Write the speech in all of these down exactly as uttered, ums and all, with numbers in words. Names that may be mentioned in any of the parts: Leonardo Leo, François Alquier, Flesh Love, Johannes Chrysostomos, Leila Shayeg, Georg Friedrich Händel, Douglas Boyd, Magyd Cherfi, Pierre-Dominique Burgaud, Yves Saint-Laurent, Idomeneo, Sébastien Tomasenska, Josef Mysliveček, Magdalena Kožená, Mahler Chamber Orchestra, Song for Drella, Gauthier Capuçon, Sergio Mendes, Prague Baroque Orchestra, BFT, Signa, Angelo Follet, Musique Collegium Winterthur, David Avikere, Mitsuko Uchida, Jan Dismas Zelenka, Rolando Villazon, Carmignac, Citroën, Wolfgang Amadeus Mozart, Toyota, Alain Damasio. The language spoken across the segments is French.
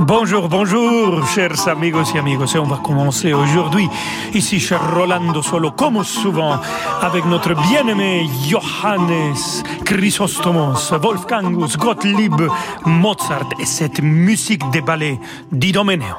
Bonjour, bonjour, chers amigos et amigos. Et on va commencer aujourd'hui, ici, chez Rolando Solo, comme souvent, avec notre bien-aimé Johannes Chrysostomos, Wolfgang Gottlieb Mozart et cette musique des ballets d'Idomeneo.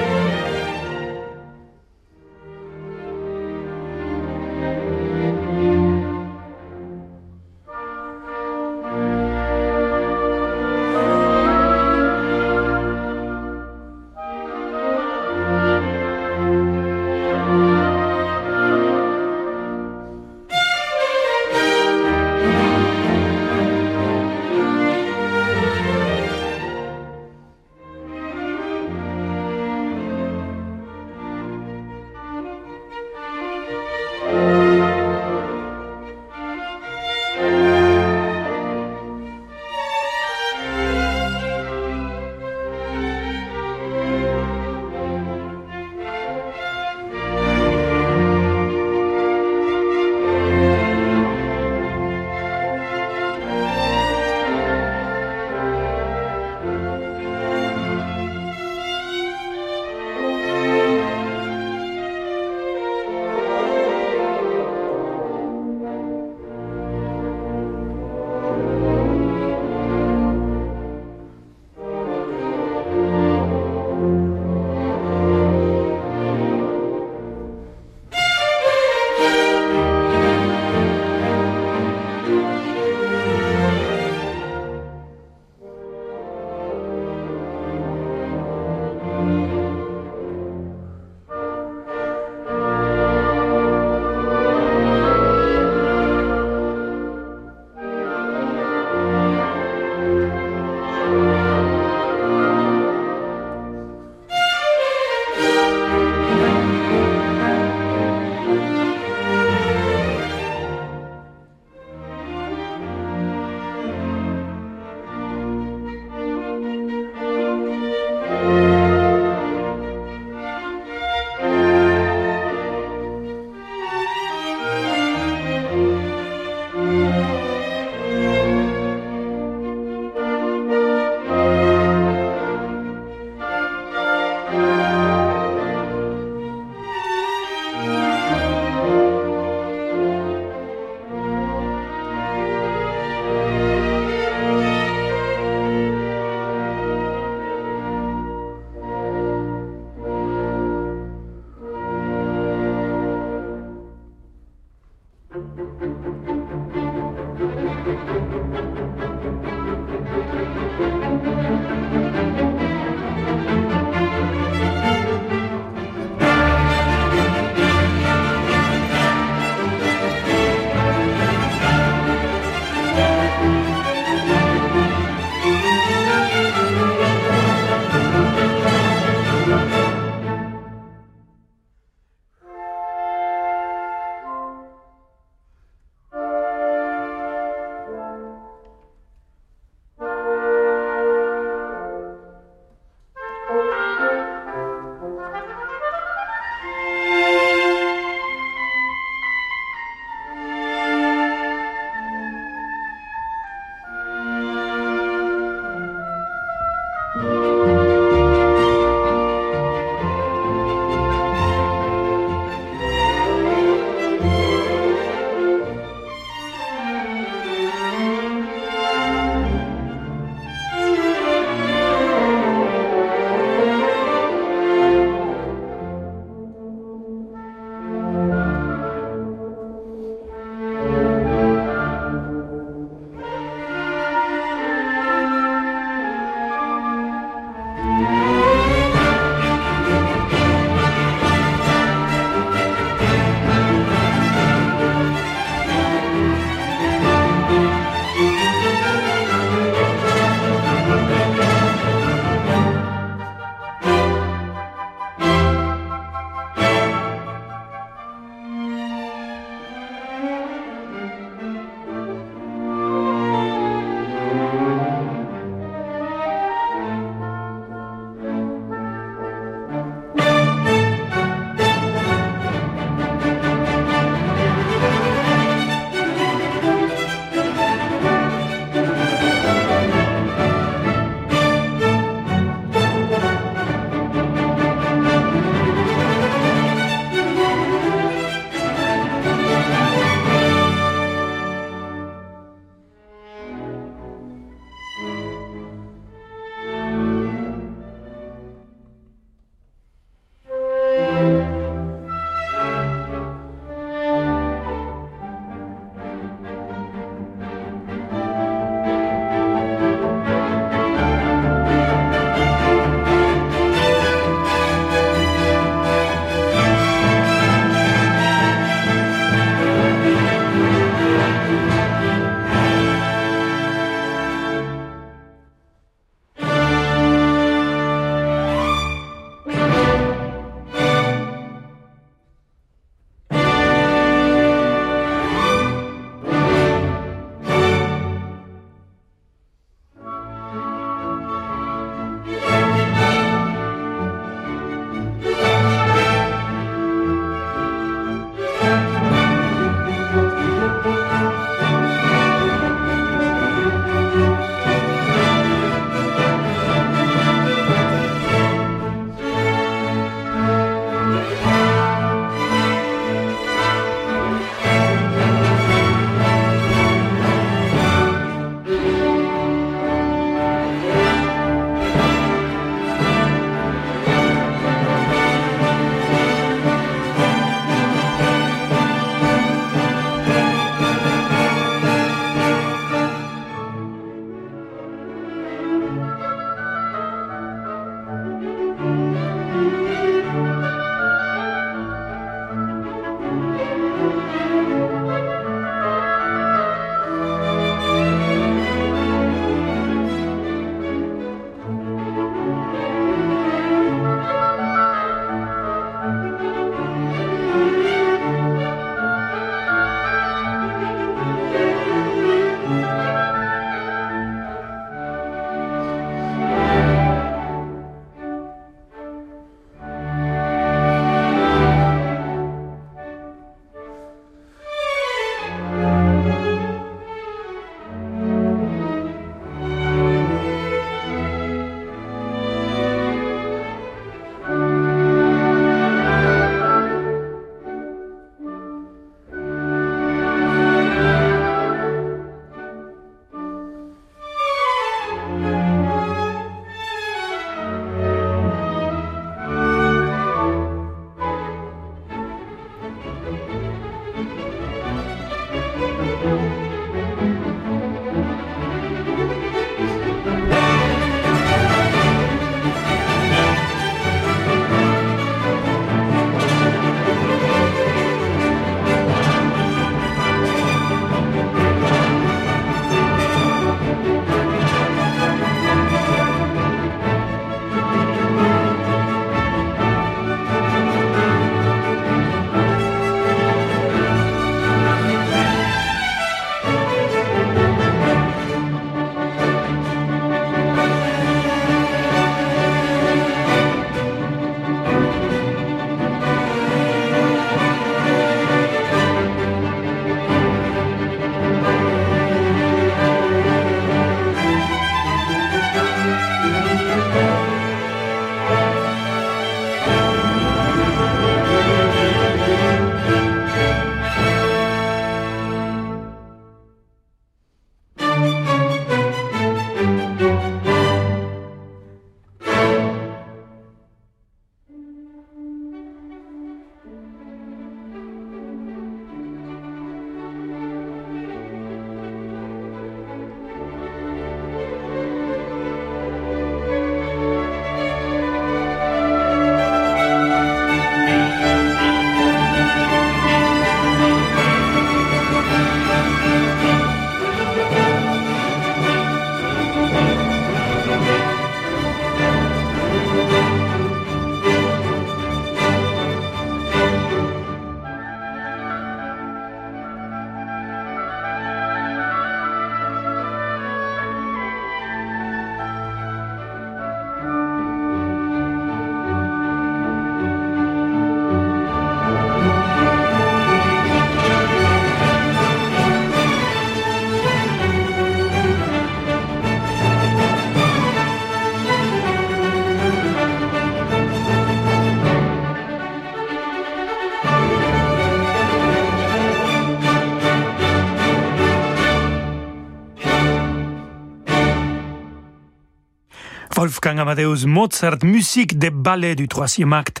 Wolfgang Amadeus Mozart, musique des ballets du troisième acte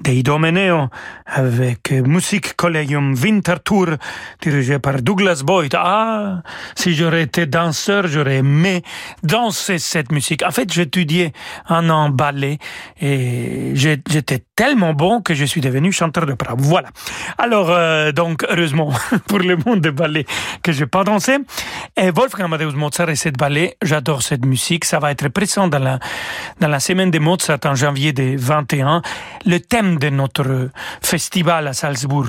de Idomeneo, avec Musique Collegium Winterthur, dirigée par Douglas Boyd. Ah, si j'aurais été danseur, j'aurais aimé danser cette musique. En fait, j'étudiais un an ballet et j'étais tellement bon que je suis devenu chanteur de Prague. Voilà. Alors, euh, donc, heureusement pour le monde des ballets que j'ai pas dansé. Et Wolfgang Amadeus Mozart et cette ballet, j'adore cette musique. Ça va être présent dans la, dans la semaine de Mozart en janvier de vingt et un. Le thème de notre festival à Salzbourg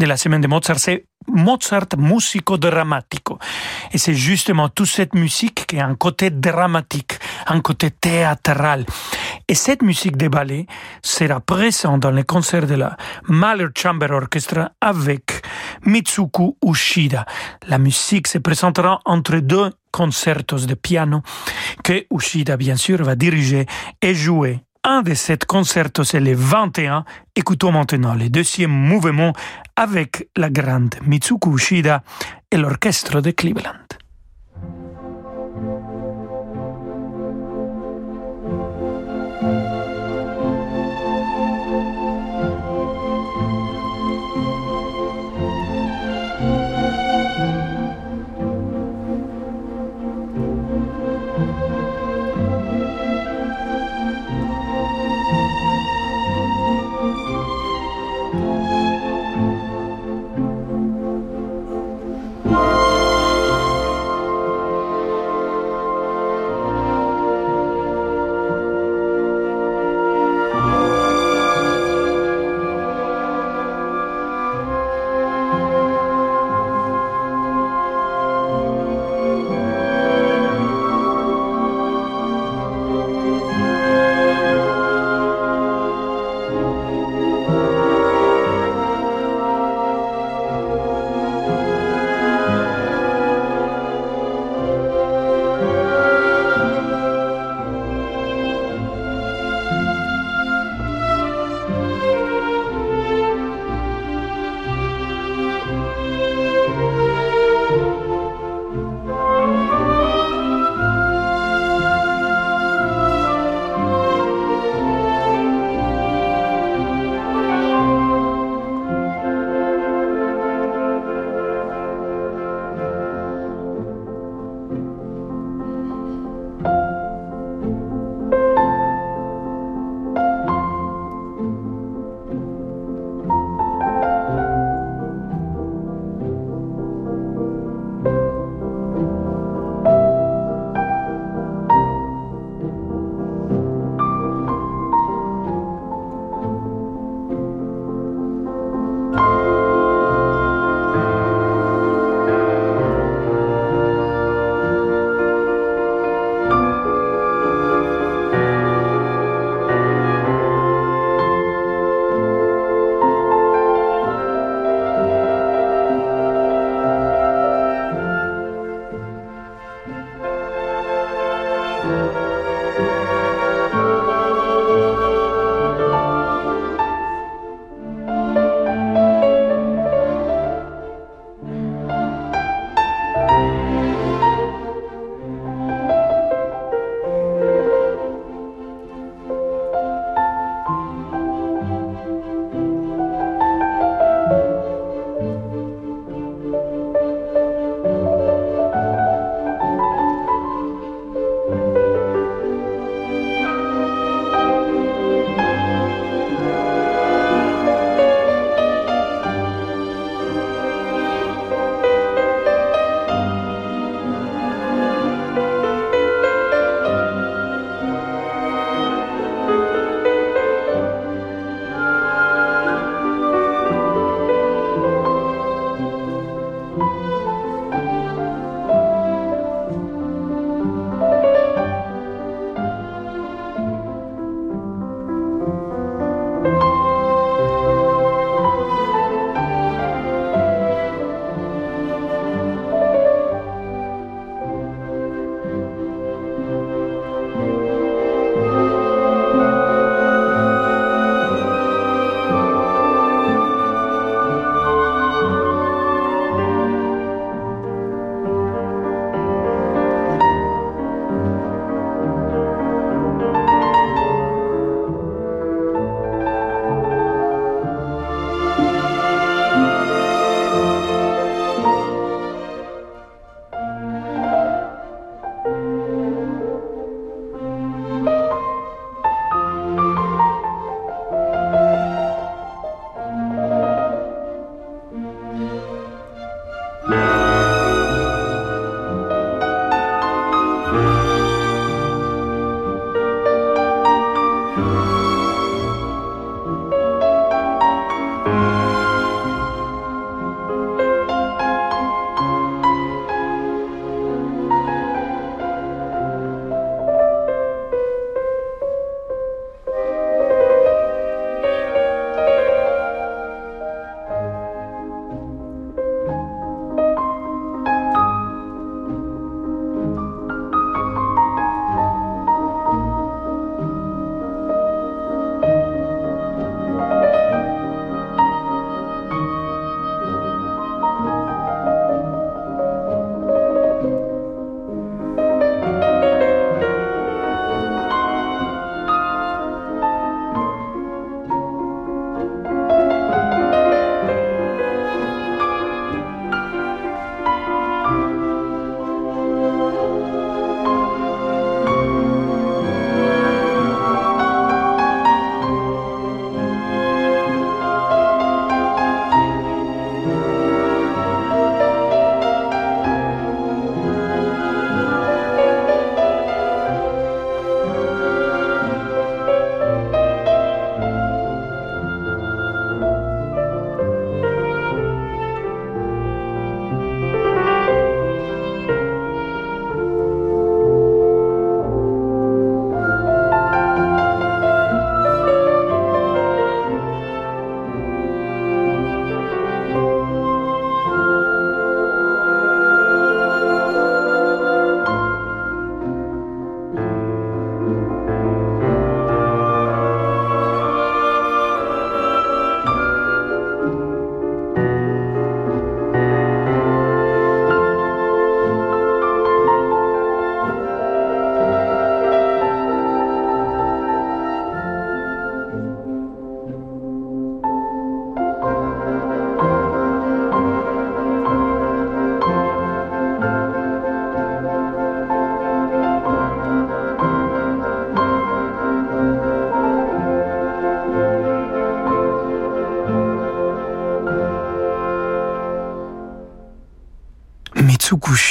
de la semaine de Mozart, c'est Mozart musico-dramatico. Et c'est justement toute cette musique qui a un côté dramatique, un côté théâtral. Et cette musique de ballet sera présente dans les concerts de la Mahler Chamber Orchestra avec Mitsuko Uchida. La musique se présentera entre deux concertos de piano que Uchida, bien sûr, va diriger et jouer. Un de ces concertos, c'est le vingt et un. Écoutons maintenant le deuxième mouvement avec la grande Mitsuko Uchida et l'orchestre de Cleveland.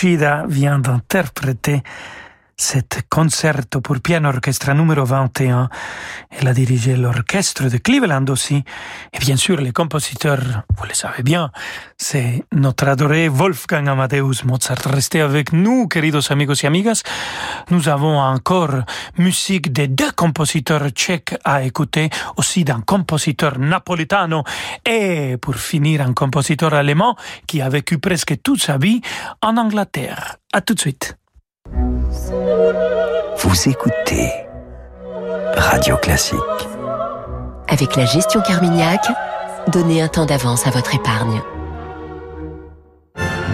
Uchida vient d'interpréter cet concerto pour piano orchestra numéro vingt et un. Elle a dirigé l'orchestre de Cleveland aussi. Et bien sûr, les compositeurs, vous le savez bien, c'est notre adoré Wolfgang Amadeus Mozart. Restez avec nous, queridos amigos et amigas. Nous avons encore musique de deux compositeurs tchèques à écouter, aussi d'un compositeur napolitano et, pour finir, un compositeur allemand qui a vécu presque toute sa vie en Angleterre. À tout de suite. Vous écoutez Radio Classique. Avec la gestion Carmignac, donnez un temps d'avance à votre épargne.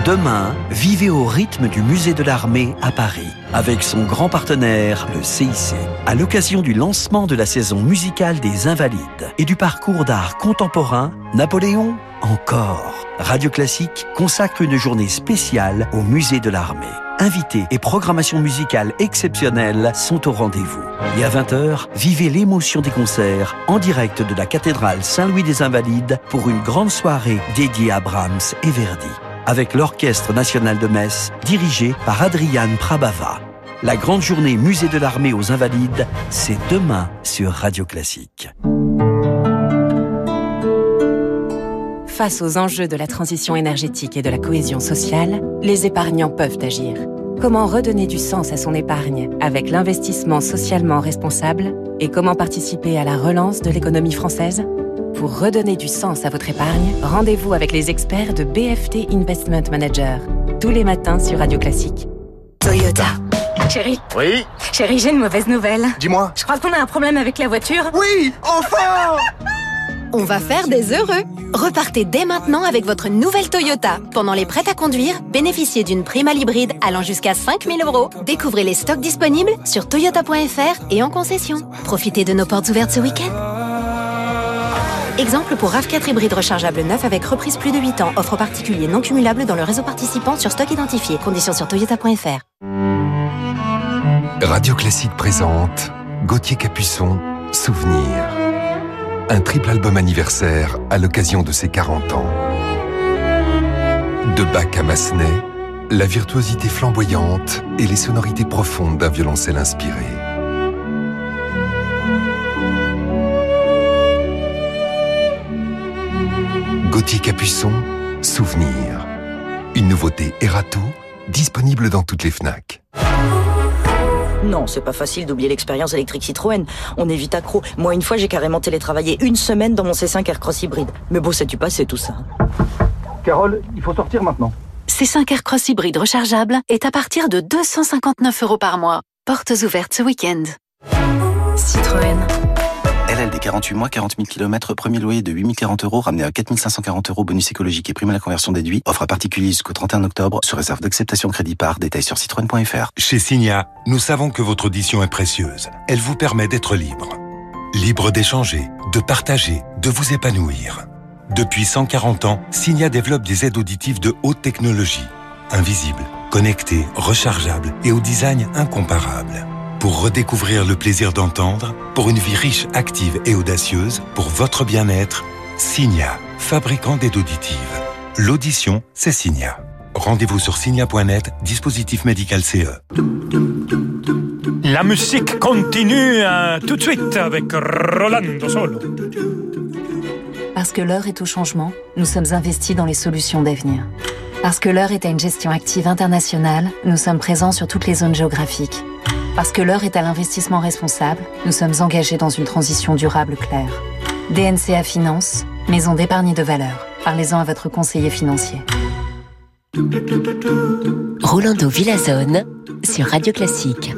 Demain, vivez au rythme du musée de l'armée à Paris, avec son grand partenaire, le C I C, à l'occasion du lancement de la saison musicale des Invalides et du parcours d'art contemporain Napoléon encore. Radio Classique consacre une journée spéciale au musée de l'armée. Invités et programmation musicale exceptionnelle sont au rendez-vous. Et à vingt heures, vivez l'émotion des concerts en direct de la cathédrale Saint-Louis des Invalides pour une grande soirée dédiée à Brahms et Verdi, avec l'Orchestre National de Metz, dirigé par Adrian Prabava. La grande journée Musée de l'Armée aux Invalides, c'est demain sur Radio Classique. Face aux enjeux de la transition énergétique et de la cohésion sociale, les épargnants peuvent agir. Comment redonner du sens à son épargne avec l'investissement socialement responsable et comment participer à la relance de l'économie française ? Pour redonner du sens à votre épargne, rendez-vous avec les experts de B F T Investment Manager. Tous les matins sur Radio Classique. Toyota. Chérie. Oui. Chérie, j'ai une mauvaise nouvelle. Dis-moi. Je crois qu'on a un problème avec la voiture. Oui, enfin. On va faire des heureux. Repartez dès maintenant avec votre nouvelle Toyota. Pendant les prêts à conduire, bénéficiez d'une prime à l'hybride allant jusqu'à cinq mille euros. Découvrez les stocks disponibles sur toyota point f r et en concession. Profitez de nos portes ouvertes ce week-end. Exemple pour RAV quatre hybride rechargeable neuf avec reprise plus de huit ans. Offre particulier non cumulable dans le réseau participant sur stock identifié. Conditions sur toyota point f r. Radio Classique présente Gauthier Capuçon, Souvenir. Un triple album anniversaire à l'occasion de ses quarante ans. De Bach à Massenet, la virtuosité flamboyante et les sonorités profondes d'un violoncelle inspiré. Gauthier Capuçon, Souvenir. Une nouveauté Erato, disponible dans toutes les Fnac. Non, c'est pas facile d'oublier l'expérience électrique Citroën. On est vite accro. Moi, une fois, j'ai carrément télétravaillé une semaine dans mon C cinq Aircross hybride. Mais bon, c'est du passé tout ça. Carole, il faut sortir maintenant. C cinq Aircross hybride rechargeable est à partir de deux cent cinquante-neuf euros par mois. Portes ouvertes ce week-end. Citroën. L L D quarante-huit mois, quarante mille kilomètres, premier loyer de huit mille quarante euros, ramené à quatre mille cinq cent quarante euros, bonus écologique et prime à la conversion déduit. Offre à particulier jusqu'au trente et un octobre, sous réserve d'acceptation crédit par, détail sur citroën point f r. Chez Signa, nous savons que votre audition est précieuse. Elle vous permet d'être libre. Libre d'échanger, de partager, de vous épanouir. Depuis cent quarante ans, Signa développe des aides auditives de haute technologie. Invisibles, connectées, rechargeables et au design incomparable. Pour redécouvrir le plaisir d'entendre, pour une vie riche, active et audacieuse, pour votre bien-être, Signa, fabricant d'aides auditives. L'audition, c'est Signa. Rendez-vous sur signa point net, dispositif médical C E. La musique continue euh, tout de suite avec Rolando Solo. Parce que l'heure est au changement, nous sommes investis dans les solutions d'avenir. Parce que l'heure est à une gestion active internationale, nous sommes présents sur toutes les zones géographiques. Parce que l'heure est à l'investissement responsable, nous sommes engagés dans une transition durable claire. D N C A Finance, maison d'épargne de valeur. Parlez-en à votre conseiller financier. Rolando Villazon sur Radio Classique.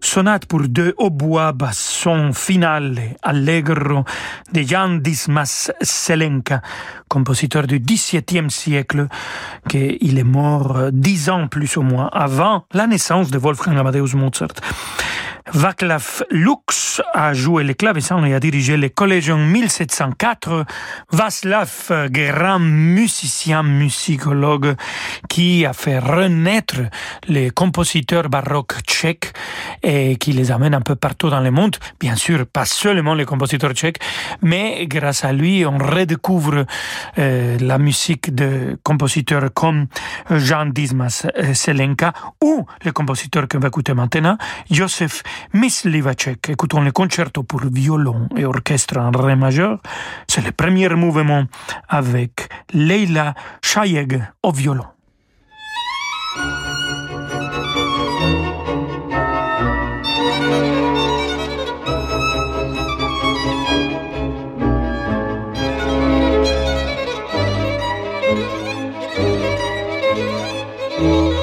Sonate pour deux hautbois, basson, finale, allegro de Jan Dismas Zelenka, compositeur du dix-septième siècle, qu'il est mort dix ans plus ou moins avant la naissance de Wolfgang Amadeus Mozart. Václav Luks a joué le clavecin et a dirigé le Collegium mille sept cent quatre. Václav, grand musicien, musicologue, qui a fait renaître les compositeurs baroques tchèques et qui les amène un peu partout dans le monde. Bien sûr, pas seulement les compositeurs tchèques, mais grâce à lui, on redécouvre euh, la musique de compositeurs comme Jan Dismas Zelenka ou le compositeur qu'on va écouter maintenant, Josef Mysliveček. Écoutons le concerto pour violon et orchestre en ré majeur. C'est le premier mouvement avec Leila Shayeg au violon. Thank you.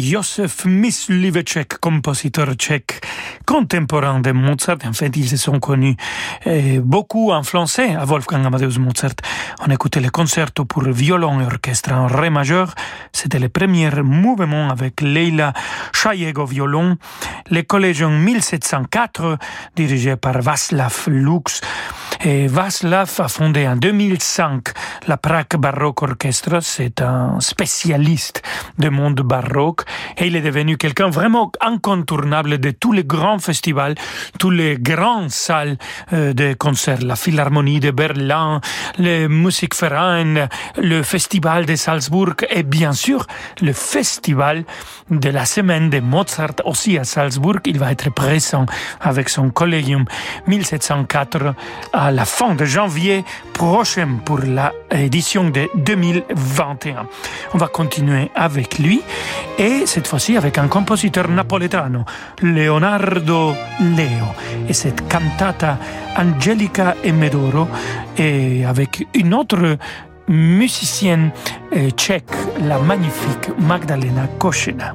Josef Mysliveček, compositeur tchèque contemporain de Mozart. En fait, ils se sont connus eh, beaucoup en français à Wolfgang Amadeus Mozart. On écoutait le concerto pour violon et orchestre en ré majeur. C'était le premier mouvement avec Leila Shayeg au violon. Le Collegium mille sept cent quatre, dirigé par Václav Luks. Et Václav a fondé en deux mille cinq la Prague Baroque Orchestra. C'est un spécialiste du monde baroque et il est devenu quelqu'un vraiment incontournable de tous les grands festivals, tous les grandes salles de concerts, la Philharmonie de Berlin, le Musikverein, le Festival de Salzbourg et bien sûr le Festival de la Semaine de Mozart aussi à Salzbourg. Il va être présent avec son Collegium mille sept cent quatre à à la fin de janvier prochain pour l'édition de deux mille vingt et un. On va continuer avec lui et cette fois-ci avec un compositeur napoletano, Leonardo Leo, et cette cantata Angelica e Medoro, et avec une autre musicienne tchèque, la magnifique Magdalena Kožená.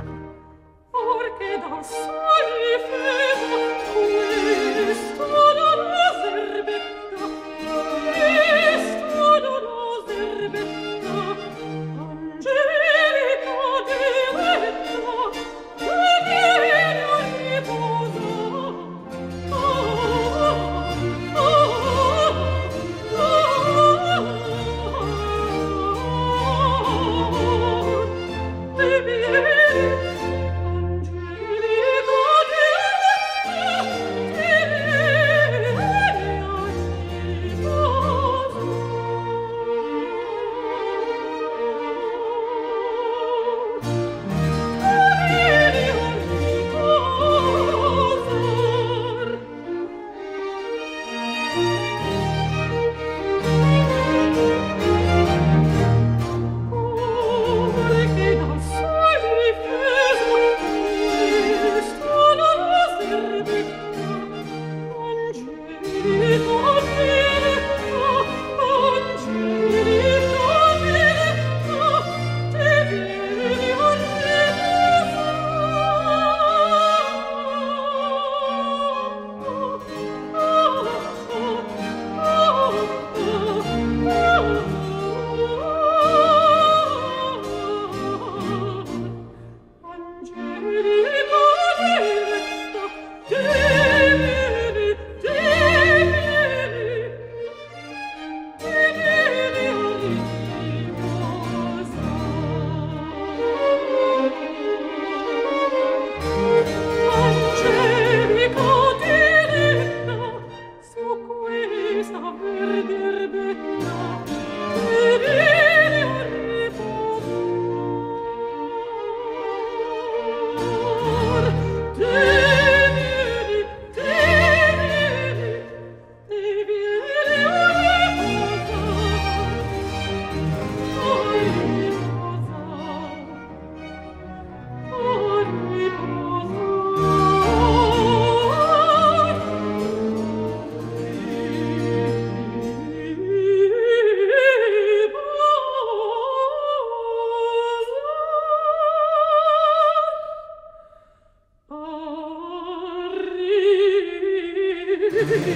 Oh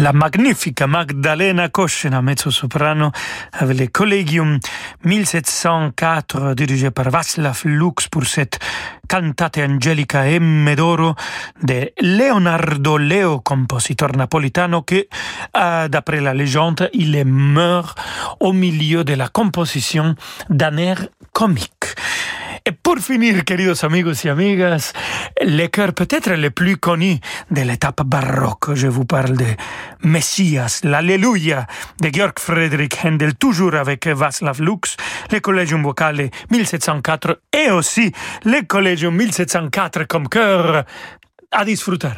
la magnifica Magdalena Kožená, mezzo-soprano avec le Collegium mille sept cent quatre, dirigé par Václav Luks pour cette Cantate Angelica M d'oro de Leonardo Leo, compositeur napolitano que, d'après la légende, il est meurt au milieu de la composition d'un air comique. Et pour finir, queridos amigos y amigas, le chœur peut-être le plus connu de l'étape baroque. Je vous parle de Messias, l'Alléluia de Georg Friedrich Händel, toujours avec Václav Luks, le Collegium Vocale mille sept cent quatre et aussi le Collegium mille sept cent quatre comme chœur à disfrutar.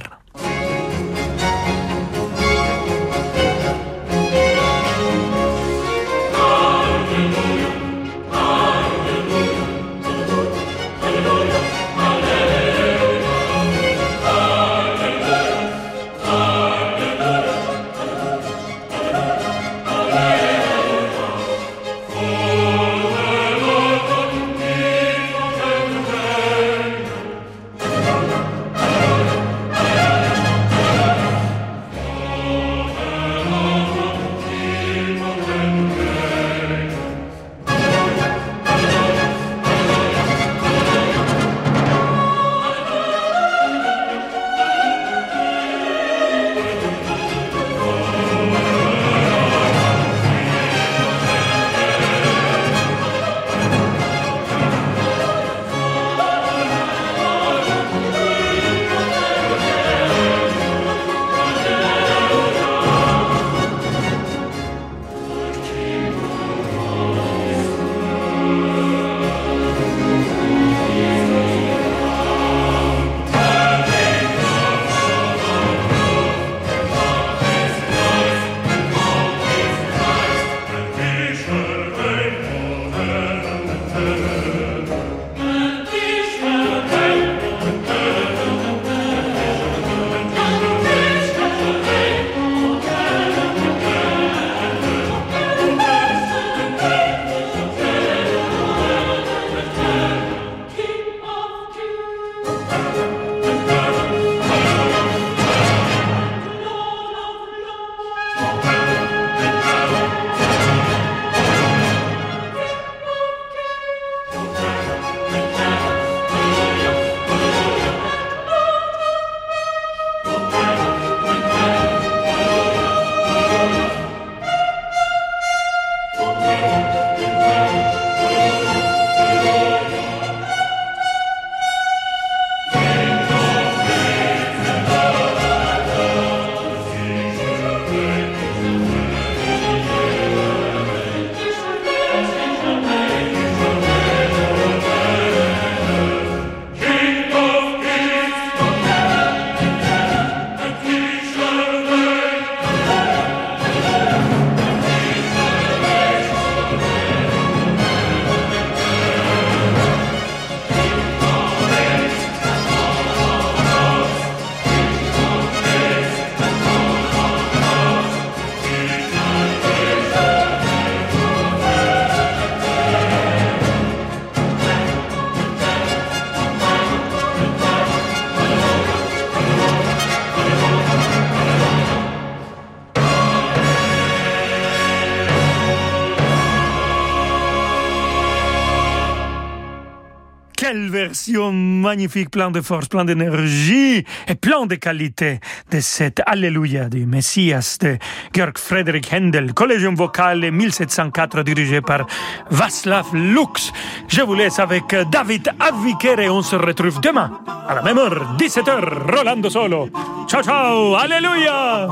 Version magnifique, plein de force, plein d'énergie et plein de qualité de cette Alléluia du Messias de Georg Friedrich Händel, Collegium Vocale mille sept cent quatre, dirigé par Václav Luks. Je vous laisse avec David Avikere et on se retrouve demain à la même heure, dix-sept heures, Rolando Solo. Ciao, ciao, Alléluia.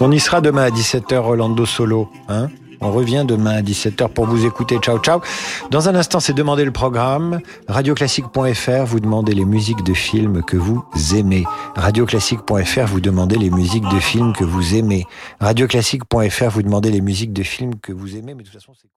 On y sera demain à dix-sept heures, Rolando Solo, hein? On revient demain à dix-sept heures pour vous écouter. Ciao, ciao. Dans un instant, c'est demander le programme. radio classique point f r, vous demandez les musiques de films que vous aimez. radio classique point f r, vous demandez les musiques de films que vous aimez. radio classique point f r, vous demandez les musiques de films que vous aimez. Mais de toute façon, c'est...